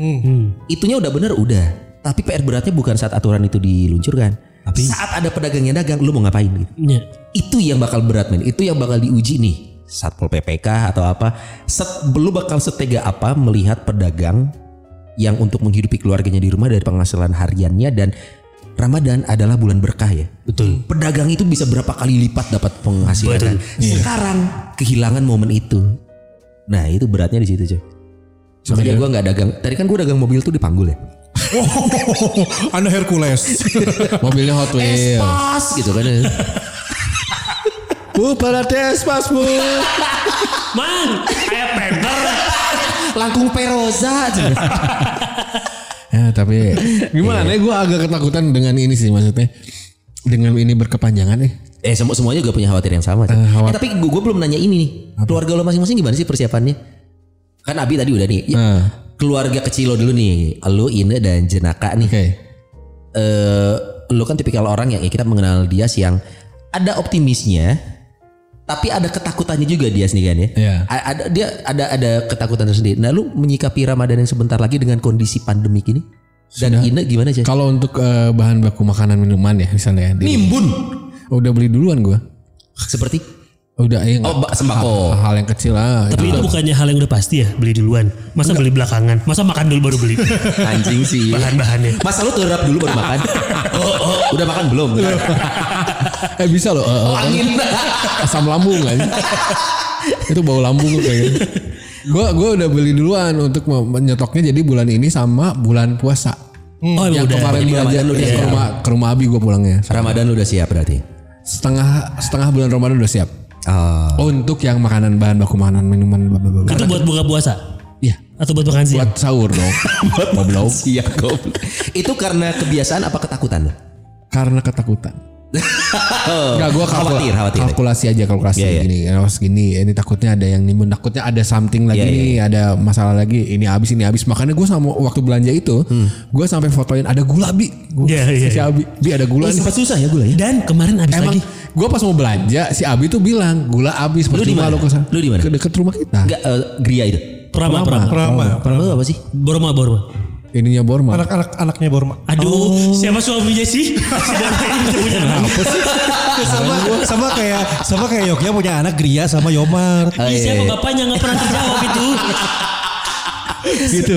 Itunya udah bener udah. Tapi PR beratnya bukan saat aturan itu diluncurkan. Tapi saat ada pedagangnya dagang, lu mau ngapain gitu? Ya. Itu yang bakal berat men. Itu yang bakal diuji nih. Satpol PPK atau apa. Lu bakal setega apa melihat pedagang yang untuk menghidupi keluarganya di rumah dari penghasilan hariannya, dan Ramadan adalah bulan berkah ya. Betul. Pedagang itu bisa berapa kali lipat dapat penghasilan. Sekarang kehilangan momen itu. Nah, itu beratnya di situ, coy. Makanya gue enggak dagang. Tadi kan gue dagang mobil tuh dipanggul ya. Anda Hercules. Mobilnya Hot Wheels. Espas gitu kan. Bu balade espas bu. Man, kayak pender. Langkung Peroza. Ya, tapi gimana gue agak ketakutan dengan ini sih maksudnya. Dengan ini berkepanjangan nih. Semuanya juga punya khawatir yang sama. Tapi gue belum nanya ini nih. Apa? Keluarga lo masing-masing gimana sih persiapannya? Kan Abi tadi udah nih. Keluarga kecil lo dulu nih, lo Ine dan Jenaka nih. Okay. Lo kan tipikal orang yang ya kita mengenal dia yang ada optimisnya, tapi ada ketakutannya juga dia sendiri kan ya. Yeah. Ada ketakutan tersendiri. Nah lo menyikapi Ramadan yang sebentar lagi dengan kondisi pandemi ini. Dan Ine gimana sih? Kalau untuk bahan baku makanan minuman ya misalnya. Nimbun. Udah beli duluan gue. Seperti? Udah ya sembako. Hal yang kecil lah. Tapi itu bukannya hal yang udah pasti ya, beli duluan. Masa enggak. Beli belakangan. Masa makan dulu baru beli. Anjing sih. Bahan-bahannya. Masa lu terap dulu baru makan. Udah makan belum? Bisa loh. Angin. Asam lambung kan. Itu bau lambung kayak. Gua udah beli duluan untuk menyetoknya jadi bulan ini sama bulan puasa. Yang kemarin belajar lu ke rumah Abi gua pulangnya. Ramadan lu udah siap berarti. Setengah bulan Ramadan udah siap. Untuk yang makanan bahan baku makanan minuman blablabla. Itu buat buka puasa? Iya. Atau buat makan siang? Buat sahur dong. Buat makan siang. Itu karena kebiasaan apa ketakutan? Karena ketakutan. Enggak, gue kalkulasi aja. Yeah. Gini ini takutnya ada yang nimbun, takutnya ada something lagi nih. Ada masalah lagi, ini habis. Makanya gue sama waktu belanja itu gue sampai fotoin ada gula Bi. Si Abi Bi ada gula nih. Susah ya gula ya. Dan kemarin habis lagi. Gue pas mau belanja si Abi tuh bilang gula habis. Lu di mana? Ke dekat rumah kita. Enggak, Griya itu. Prama apa sih? Borma. Ininya Borma. Anaknya Borma. Aduh, siapa suaminya sih? Sama kayak Yogya punya anak Griya sama Yomar. Siapa bapaknya enggak pernah terjawab itu. Gitu.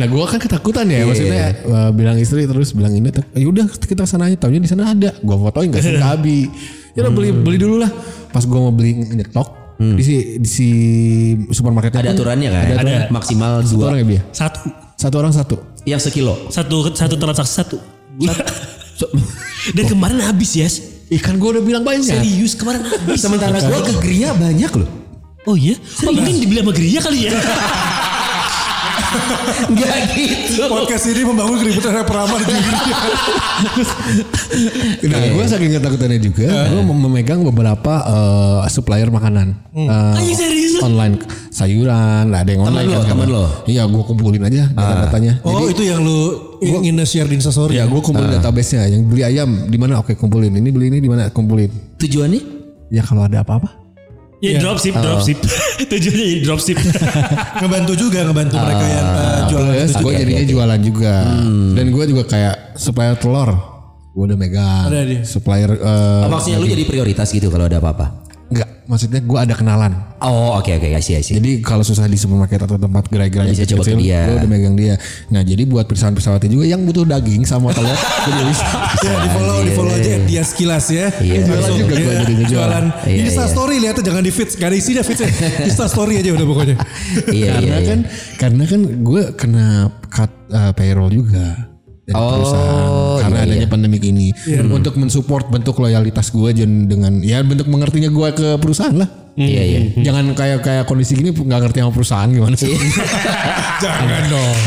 Nah, gua kan ketakutan ya maksudnya bilang istri terus bilang ini tuh. Ya udah kita kesana aja, taunya di sana ada. Gua fotoin enggak sih Abi. Ya udah beli dulu lah. Pas gua mau beli nyetok. Di si supermarketnya ada aturannya kan? Ada maksimal 2 orang ya Bi. Satu orang satu. Yang sekilo. Satu transaksi satu. Dan kemarin habis yes. Kan gue udah bilang banyak. Serius kemarin habis. Sementara gue ke Griya banyak loh. Oh iya? Mungkin dibilang sama Griya kali ya. Enggak gitu. Podcast ini membangun keributan yang perama di Griya. Nah gue saking ketakutannya juga. Gue memegang beberapa supplier makanan. Online. Sayuran. Ada yang online. Temen lo? Iya gue kumpulin aja data-datanya. Jadi, itu yang lo ingin share di Instastory? Iya gue kumpulin databasenya. Yang beli ayam di mana? Oke kumpulin. Ini beli ini di mana? Kumpulin. Tujuannya? Ya kalau ada apa-apa. Ya dropship. Tujuannya jadi dropship. ngebantu mereka yang jualan. Gue jadinya jualan juga. Dan gue juga kayak supplier telur. Gue udah megang. Supplier. Maksudnya lu jadi prioritas gitu kalau ada apa-apa? Enggak. Maksudnya gue ada kenalan. Oke. Kasih. Jadi kalau susah di supermarket atau tempat gerai-gerai bisa coba ke dia. Gue udah megang dia. Nah jadi buat pesawat-pesawatnya juga yang butuh daging sama telur. Di follow aja dia sekilas ya. Jualan juga gue jadi jualan. Instastory lihatnya jangan di feed. Gak ada isinya feednya. Instastory aja udah pokoknya. Karena kan gue kena cut payroll juga. Dari perusahaan. karena adanya pandemi ini untuk mensupport bentuk loyalitas gue dengan ya bentuk mengertinya gue ke perusahaan lah. Iya iya. Jangan kayak kondisi gini nggak ngerti sama perusahaan gimana sih? Jangan dong,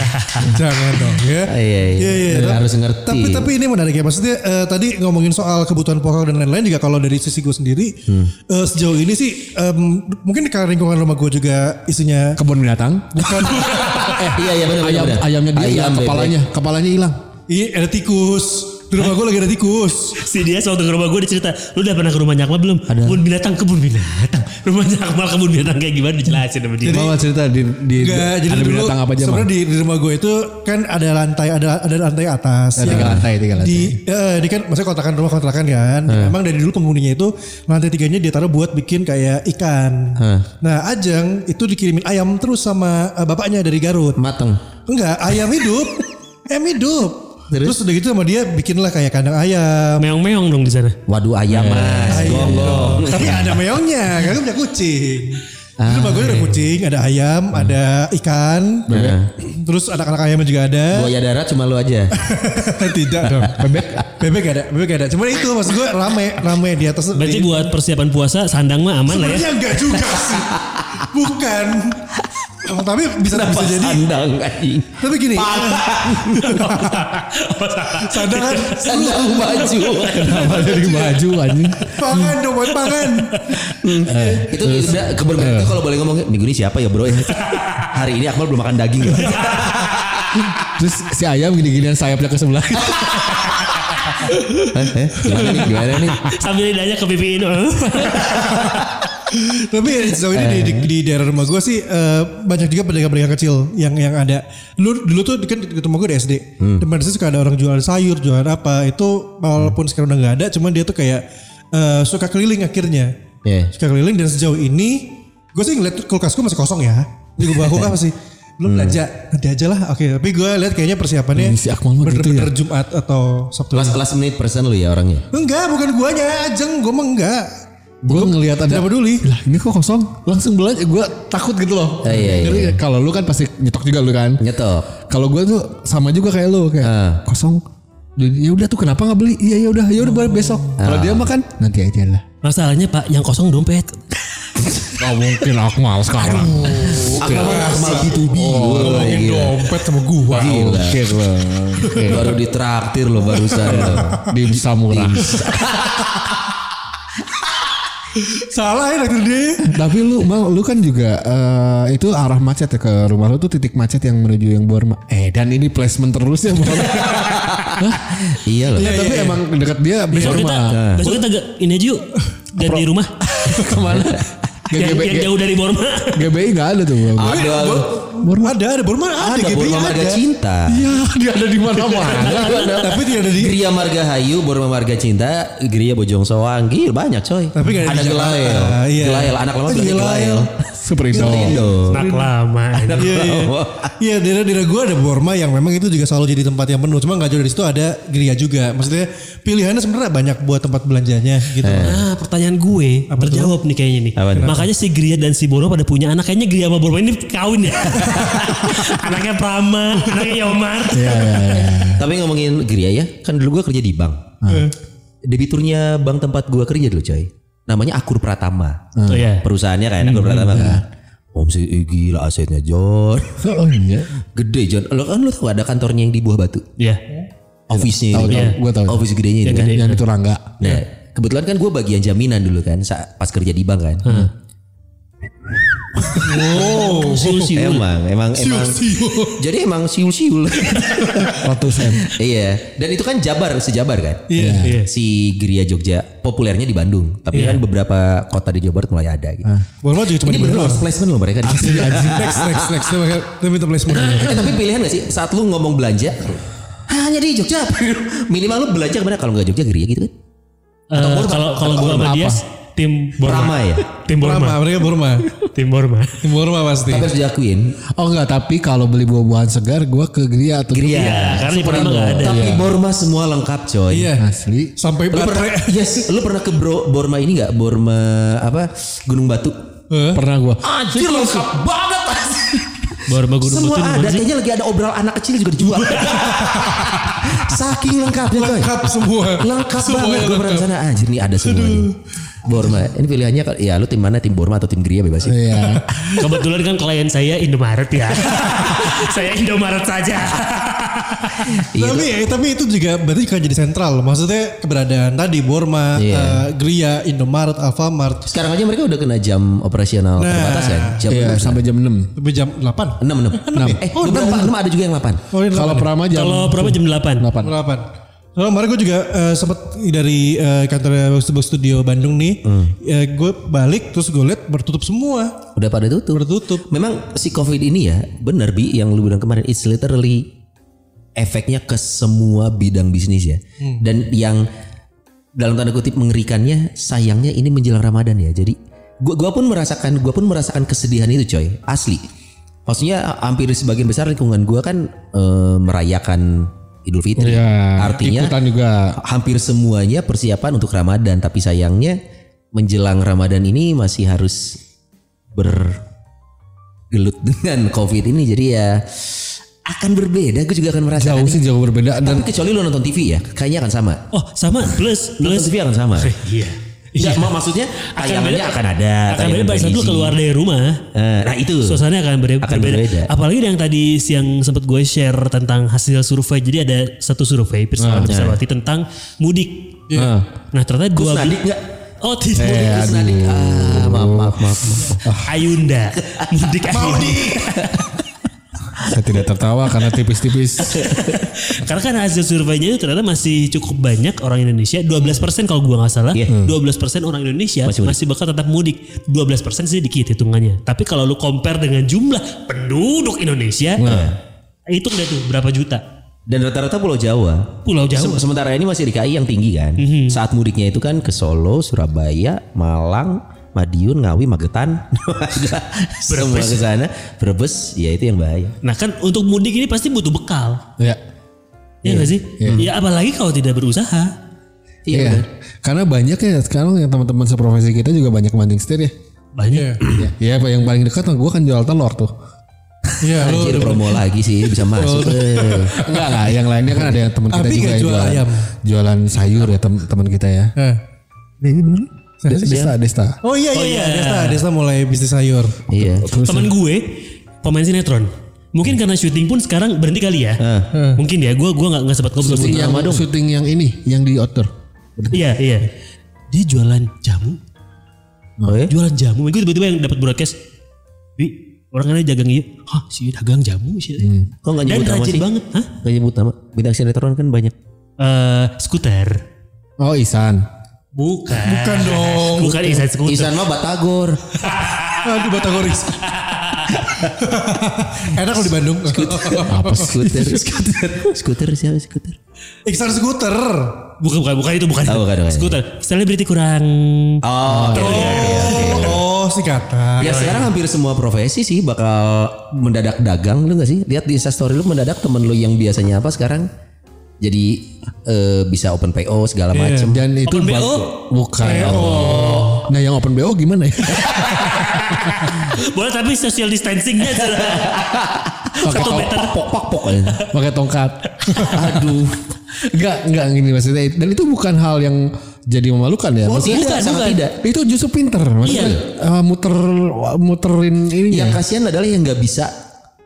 jangan dong ya. Iya iya. Harus ngerti. Tapi ini menarik ya maksudnya tadi ngomongin soal kebutuhan pokok dan lain-lain juga kalau dari sisi gue sendiri sejauh ini sih mungkin karena lingkungan rumah gue juga isinya kebun binatang. Bukan. Iya iya benar. Ayamnya dia hilang, kepalanya hilang. Iya ada tikus. Di rumah gue lagi ada tikus. Si dia waktu ke rumah gue dicerita, lu udah pernah ke rumah Nyakmal belum? Ada. Kebun binatang. Rumah Nyakmal kebun binatang kayak gimana dijelasin sama dia. Jadi bawa cerita di ada binatang apa aja. Sebenarnya di rumah gue itu kan ada lantai atas. Ada tiga lantai. Ini kan maksudnya kontrakan rumah kontrakan kan. Emang dari dulu penghuninya itu lantai tiganya dia taruh buat bikin kayak ikan. Nah Ajeng itu dikirimin ayam terus sama bapaknya dari Garut. Mateng. Enggak, ayam hidup. Terus udah gitu sama dia bikinlah kayak kandang ayam. Meong-meong dong di sana. Waduh ayam mas. Gong. Tapi ada meongnya, kan punya kucing. Itu bagus ada kucing, ada ayam, ada ikan. Terus anak-anak ayamnya juga ada. Buaya darat cuma lu aja. Tidak dong. Bebek ada. Cuma itu maksud gue rame di atas. Berarti di, buat persiapan puasa sandang mah aman lah ya. Sebenarnya enggak juga sih. Bukan. Tapi bisa jadi sandang anjing. Tapi gini. Sandang baju. Kenapa jadi baju anjing? Pangan dong buat pangan. Itu keberbeda kalau boleh ngomong minggu ini siapa ya bro ya? Hari ini Akmal belum makan daging. Terus si ayam gini-ginian sayapnya ke sebelah. Gimana nih? Sambil lidahnya ke pipiin. Tapi sejauh ini di daerah rumah gue sih banyak juga pedagang-pedagang kecil yang ada. Dulu tuh kan di rumah gue di SD. Depan di situ suka ada orang jualan sayur, jualan apa. Itu walaupun sekarang udah gak ada, cuman dia tuh kayak suka keliling akhirnya. Suka keliling dan sejauh ini gue sih ngeliat kulkas gue masih kosong ya. Gue bawa kulkas masih belum aja, nanti aja lah. Oke, tapi gue lihat kayaknya persiapannya si bener-bener gitu ya? Jumat atau Sabtu. Last minute person lu ya orangnya? Enggak, bukan guanya. Ajeng, gue mah enggak. Gue ngelihat ada peduli. Lah ini kok kosong? Langsung belanja. Gue takut gitu loh. Iya. Kalau lu kan pasti nyetok juga lu kan? Nyetok. Kalau gue tuh sama juga kayak lu kayak kosong. Ya udah tuh kenapa nggak beli? Iya ya udah baru besok. Kalau dia makan nanti aja lah. Masalahnya Pak yang kosong dompet. Gak mungkin aku malas sekarang. Akmal gitu bingung. Yang dompet sama gua. Oke loh. Baru ditraktir loh barusan. Dimsum murah. Salah ya dokter D. Tapi lu kan juga itu arah macet ya ke rumah lu tuh titik macet yang menuju yang Borma. Dan ini placement terus ya. Iya loh. Tapi emang dekat dia Borma. Besok kita ini aja yuk. Ganti rumah. Kemana? Yang jauh dari Borma. GBI nggak ada tuh. Borma ada. Borma Marga Cinta. Iya, dia ada di mana-mana. Tapi dia ada di Griya Marga Hayu, Borma Marga Cinta, Griya Bojong Soang, gila banyak coy. Tapi ada Gelayel, anak lama juga Gelayel. Superindo. Anak lama. Iya, daerah gue ada Borma yang memang itu juga selalu jadi tempat yang penuh. Cuma nggak jauh dari situ ada Griya juga. Maksudnya pilihannya sebenarnya banyak buat tempat belanjanya gitu. Nah, pertanyaan gue terjawab nih kayaknya nih. Makanya si Griya dan si Borma pada punya anak. Kayaknya Griya sama Borma ini kawin ya. Anaknya Prama, anaknya Yomar. Tapi ngomongin Griya ya, kan dulu gue kerja di bank. Debiturnya bank tempat gue kerja dulu coy. Namanya Akur Pratama. Perusahaannya kayak Akur Pratama kan. Om si gila asetnya John. Gede John. Lo tau ada kantornya yang di Buah Batu. Iya. Office-nya. Gue tau. Office gedenya itu kan. Yang itu Rangga. Nah kebetulan kan gue bagian jaminan dulu kan. Pas kerja di bank kan. Wow, siul-siul. Emang siul. Jadi emang siul-siul. 100M. Iya. Dan itu kan sejabar kan. Iya. Si Griya Jogja populernya di Bandung, tapi kan beberapa kota di Jawa Barat mulai ada gitu. Borma juga cuma di Bandung. Placement loh mereka. Next. Tapi itu placement. Tapi pilihan enggak sih saat lu ngomong belanja? Hanya di Jogja. Minimal lu belanja kemana kalau enggak Jogja Griya gitu kan? Kalau gua sama Padias tim Borma ya. Tim Borma pasti. Tapi harus diakuin. Oh enggak, tapi kalau beli buah-buahan segar gue ke Griya atau Griya. Karena di Borma enggak ada. Tapi Borma semua lengkap coy. Iya. Asli. Sampai baterai. Yes, lu pernah ke Borma ini enggak? Borma Gunung Batu. Pernah gue. Anjir lengkap banget. Borma Gunung Betul. Semua ada. Kayaknya lagi ada obral anak kecil juga dijual. Saking lengkapnya coy. Lengkap semua. Lengkap banget gue pernah sana. Anjir nih ada semuanya. Borma. Ini pilihannya ya lu tim mana? Tim Borma atau tim Griya bebas sih. Iya. Kebetulan kan klien saya Indomaret ya. Saya Indomaret saja. Tapi itu juga berarti kan jadi sentral. Maksudnya keberadaan tadi Borma, Griya, Indomaret, Alfamart. Sekarang aja mereka udah kena jam operasional terbatas kan? Jam 6 sampai jam 6. Sampai jam 8? 6. Oh, 6 ada juga yang 8. Oh, kalau Prama jam 8. Soalnya kemarin gue juga sempat dari kantor Box Studio Bandung nih, gue balik terus gue liat bertutup semua. Udah pada tutup. Bertutup. Memang si COVID ini ya benar Bi yang lu bilang kemarin, it's literally efeknya ke semua bidang bisnis ya. Dan yang dalam tanda kutip mengerikannya, sayangnya ini menjelang Ramadan ya. Jadi gue pun merasakan kesedihan itu coy, asli. Maksudnya hampir sebagian besar lingkungan gue kan merayakan Idul Fitri, artinya juga. Hampir semuanya persiapan untuk Ramadan, tapi sayangnya menjelang Ramadan ini masih harus bergelut dengan COVID ini, jadi ya akan berbeda. Gue juga akan merasakan jauh berbeda. Tapi kecuali lo nonton TV ya, kayaknya akan sama. Oh sama, plus TV akan sama. Iya. Iya, maksudnya tayangannya akan ada. Akan beda pada saat lu keluar dari rumah. Nah itu. Suasananya akan berbeda. Apalagi yang tadi siang sempat gue share tentang hasil survei. Jadi ada satu survei Pirsawati tentang mudik. Nah ternyata gue mudik nggak? Oh tidak. Mudik. Maaf. Ayunda. Mudik Ayunda. Saya tidak tertawa karena tipis-tipis. Karena kan hasil surveinya itu ternyata masih cukup banyak orang Indonesia. 12% kalau gue gak salah. 12% orang Indonesia masih bakal tetap mudik. 12% sih dikit hitungannya. Tapi kalau lu compare dengan jumlah penduduk Indonesia. Hitung deh tuh berapa juta. Dan rata-rata Pulau Jawa. Sementara ini masih DKI yang tinggi kan. Saat mudiknya itu kan ke Solo, Surabaya, Malang, Madiun, Ngawi, Magetan, semua ke sana, Brebes, ya itu yang bahaya. Nah kan untuk mudik ini pasti butuh bekal. Ya nggak sih? Ya apalagi kalau tidak berusaha. Iya. Karena banyak ya sekarang yang teman-teman seprofesi kita juga banyak banding setir ya. Banyak. Ya yang paling dekat kan gue kan jual telur tuh. Iya. Anjir promo lagi sih bisa masuk. Enggak lah. Yang lainnya kan ada yang teman kita juga jualan sayur ya teman kita ya. Ini bener. Desta. Oh iya. Desta mulai bisnis sayur. Iya. Temen gue pemain sinetron. Mungkin karena syuting pun sekarang berhenti kali ya. Mungkin ya. Gue nggak sempat ngobrol sama dong. Syuting yang ini, yang di outdoor. Iya. Dia jualan jamu. Jualan jamu. Gue tiba-tiba yang dapat broadcast. Bi, orang aneh dagang iya. Hah, si dagang jamu sih. Kok nggak nyebut nama sih? Banget. Hah? Nggak nyebut nama. Bintang sinetron kan banyak. Skuter. Oh Ihsan. Bukan dong. Bukan Ihsan mah Batagor. Aduh Batagoris. Enak kalau di Bandung. Apa skuter siapa skuter? Ihsan skuter. Bukan itu. Skuter. Selebriti kurang. Oh, singkatan. Ya sekarang hampir semua profesi sih bakal mendadak dagang, lu nggak sih? Lihat di Instastory lu mendadak temen lu yang biasanya apa sekarang? Jadi bisa open PO segala macam. Dan itu open PO? Bukan. Nah yang open PO gimana ya? Boleh tapi social distancingnya. Satu meter. Pok-pok. Pakai tongkat. Aduh. Enggak gini maksudnya. Dan itu bukan hal yang jadi memalukan ya. Oh, tidak. Itu justru pinter. Maksudnya muterin ini. Yang kasihan adalah yang gak bisa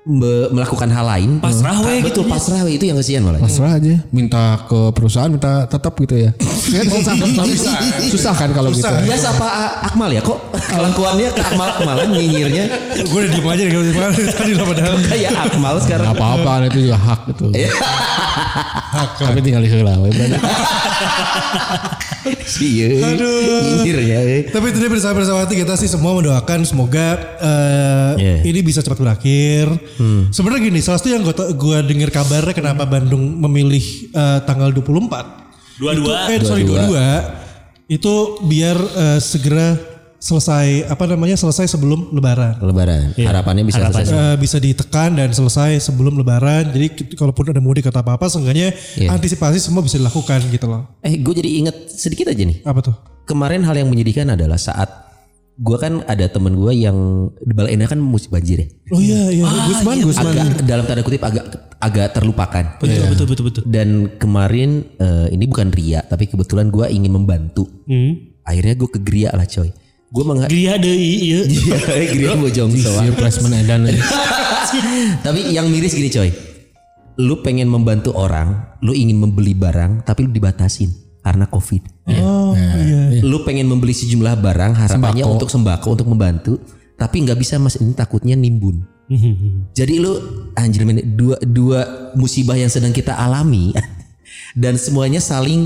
melakukan hal lain. Pasrah we gitu. Pasrah we itu yang kasihan malah. Pasrah aja. Minta ke perusahaan minta tetap gitu ya. Susah kan kalau gitu. Biasa apa Akmal ya kok kelengkuannya ke Akmal nyinyirnya. Gue udah diem aja tadi lah padahal. Kayak Akmal sekarang. Apa-apa itu juga hak gitu. Hak. Tapi tinggal dihela we. Siye. Nyinyirnya. Tapi itu bersama-sama kita sih semua mendoakan semoga ini bisa cepat berakhir. Sebenarnya gini, salah satu yang gue dengar kabarnya kenapa Bandung memilih tanggal 22 itu biar segera selesai sebelum lebaran. Harapannya bisa ditekan dan selesai sebelum lebaran. Jadi kalaupun ada mudik atau apa-apa seenggaknya antisipasi semua bisa dilakukan gitu loh. Gue jadi inget sedikit aja nih. Apa tuh? Kemarin hal yang menyedihkan adalah saat Gue kan ada temen gue yang di Balai Endah kan musim banjir ya. Oh iya. Gusman. Agak, dalam tanda kutip agak terlupakan. Betul. Dan kemarin ini bukan ria, tapi kebetulan gue ingin membantu. Akhirnya gue ke Griya lah coy. Griya deui ieu. Griya Bojong Soang. Placement edan. Tapi yang miris gini coy. Lu pengen membantu orang, lu ingin membeli barang tapi lu dibatasin. Karena COVID. Iya. Lu pengen membeli sejumlah barang harapannya untuk sembako, untuk membantu, tapi nggak bisa mas, ini takutnya nimbun. Jadi lu anjir men, dua musibah yang sedang kita alami dan semuanya saling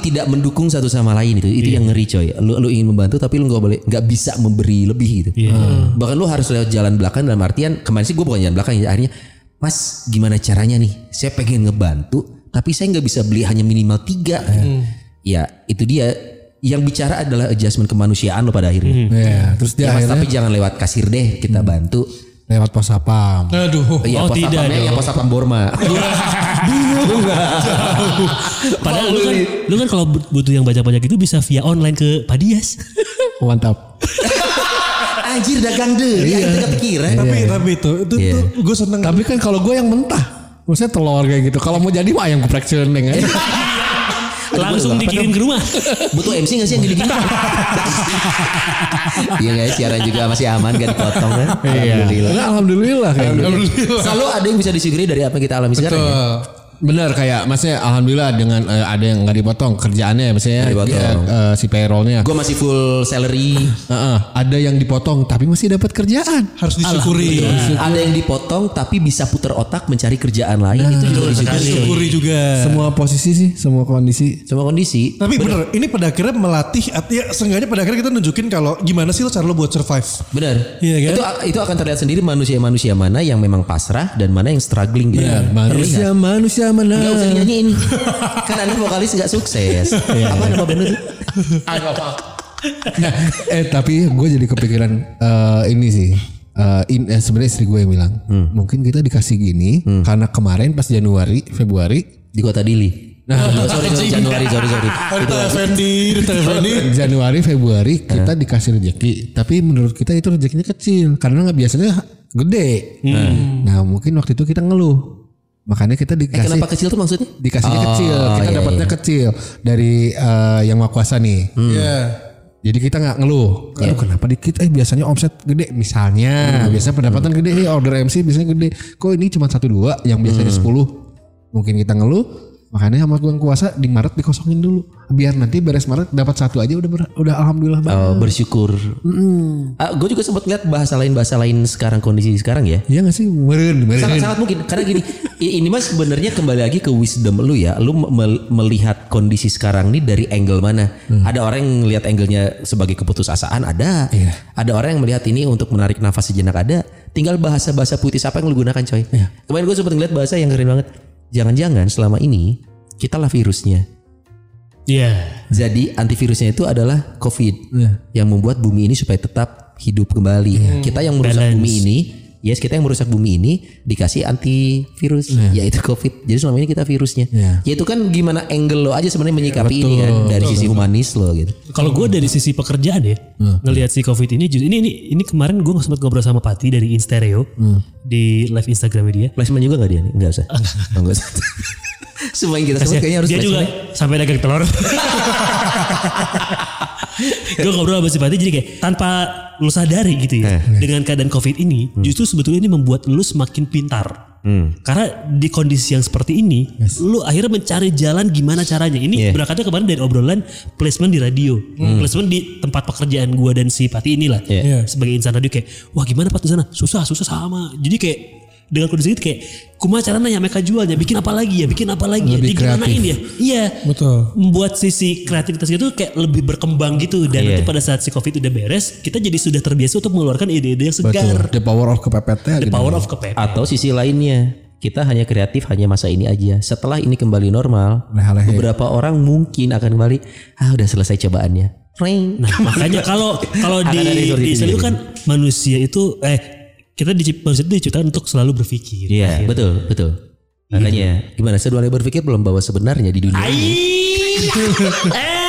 tidak mendukung satu sama lain itu yang ngeri coy. Lu ingin membantu tapi lu nggak bisa memberi lebih gitu. Bahkan lu harus lewat jalan belakang, dalam artian kemarin sih gue bukan jalan belakang, akhirnya mas gimana caranya nih? Saya pengen ngebantu. Tapi saya gak bisa beli hanya minimal 3. Ya itu dia. Yang bicara adalah adjustment kemanusiaan lo pada akhirnya. Terus dia ya, akhirnya, tapi jangan lewat kasir deh. Kita bantu. Lewat pos sapam. Aduh. Ya, pos sapamnya ya pos sapam Borma. Padahal lu kan kalau butuh yang baca-baca gitu bisa via online ke Padias. Mantap. Anjir dagang deh. Ya itu kepikiran. Tapi itu gue seneng. Tapi kan kalau gue yang mentah. Maksudnya telur kayak gitu. Kalau mau jadi mah ayam geprek celeng aja. Langsung dikirim ke rumah. Butuh MC gak sih yang dikirim? Iya guys, siaran juga masih aman gak dipotong kan. Alhamdulillah. Selalu ada yang bisa disyukuri dari apa yang kita alami sekarang ya. Bener kayak maksudnya alhamdulillah dengan ada yang gak dipotong kerjaannya misalnya si payrollnya. Gue masih full salary. Ada yang dipotong tapi masih dapat kerjaan. Harus disyukuri. Ada yang dipotong tapi bisa putar otak mencari kerjaan lain. Itu juga disyukuri juga. Semua posisi sih, semua kondisi. Tapi bener ini pada akhirnya melatih. Ya seenggaknya pada akhirnya kita nunjukin kalau gimana sih lo cara lo buat survive. Bener. Iya kan? Itu akan terlihat sendiri manusia-manusia mana yang memang pasrah dan mana yang struggling gitu. Manusia-manusia nggak usah nyanyiin kan anda vokalis nggak sukses apa bener tapi gue jadi kepikiran ini sih sebenarnya istri gue yang bilang mungkin kita dikasih gini karena kemarin pas Januari Februari di kota Dili. Januari. Januari Februari kita dikasih rejeki, tapi menurut kita itu rejekinya kecil karena nggak biasanya gede. Nah mungkin waktu itu kita ngeluh. Makanya kita dikasih. Kenapa kecil tuh maksudnya? Dikasihnya kecil. Kita dapatnya kecil dari yang maha kuasa nih. Jadi kita gak ngeluh. Kalau kenapa dikit biasanya omset gede. Misalnya biasanya pendapatan gede nih, order MC biasanya gede. Kok ini cuma 1-2 yang biasanya 10. Mungkin kita ngeluh. Makanya sama yang kuasa di Maret dikosongin dulu. Biar nanti beres Maret dapat 1 aja udah alhamdulillah banget. Bersyukur. Gue juga sempat lihat bahasa lain sekarang kondisi sekarang ya. Iya nggak sih, meren. Sangat mungkin karena gini. Ini mas sebenarnya kembali lagi ke wisdom lu ya. Lu melihat kondisi sekarang ini dari angle mana? Ada orang yang melihat angle-nya sebagai keputusasaan ada. Yeah. Ada orang yang melihat ini untuk menarik nafas sejenak ada. Tinggal bahasa puitis apa yang lu gunakan coy. Yeah. Kemarin gue sempat ngeliat bahasa yang keren banget. Jangan-jangan selama ini kita lah virusnya. Iya. Yeah. Jadi antivirusnya itu adalah COVID yang membuat bumi ini supaya tetap hidup kembali. Yeah. Kita yang merusak bumi ini, kita yang merusak bumi ini dikasih antivirus, yaitu COVID. Jadi selama ini kita virusnya. Ya itu kan gimana angle lo aja sebenarnya menyikapi ini kan dari sisi humanis lo gitu. Kalau gue dari sisi pekerjaan ya, ngelihat si COVID ini kemarin gue sempat ngobrol sama Pati dari Instereo di live Instagramnya dia. Placement juga nggak dia nih? Nggak usah. Nggak usah. Semua yang kita sebut kayaknya harus dia juga sampai daging telur. Gue ngobrol sama si Pati jadi kayak tanpa lu sadari gitu ya. Dengan keadaan COVID ini justru sebetulnya ini membuat lu semakin pintar. Karena di kondisi yang seperti ini lu akhirnya mencari jalan gimana caranya. Ini berangkatnya kemarin dari obrolan placement di radio. Placement di tempat pekerjaan gue dan si Pati inilah. Sebagai insan radio kayak wah gimana Pat di sana? Susah sama. Jadi kayak dengan kondisi itu kayak kumaha caranya mereka jualnya, bikin apa lagi ya, digimanain ya. Iya. Betul. Membuat sisi kreativitas itu kayak lebih berkembang gitu dan nanti pada saat si COVID udah beres, kita jadi sudah terbiasa untuk mengeluarkan ide-ide yang segar. Betul. The power of kepepet. Atau sisi lainnya, kita hanya kreatif hanya masa ini aja. Setelah ini kembali normal, beberapa orang mungkin akan kembali, udah selesai cobaannya. Nah, makanya kalau di sini kan manusia itu kita diciptakan untuk selalu berpikir. Iya, betul. Makanya gimana? Saya dua kali berpikir belum bahwa sebenarnya di dunia ini.